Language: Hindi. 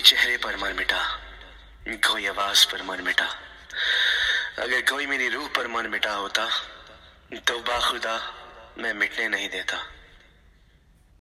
कोई चेहरे पर मर मिटा, कोई आवाज पर मर मिटा। अगर कोई मेरी रूह पर मर मिटा होता तो बाखुदा मैं मिटने नहीं देता।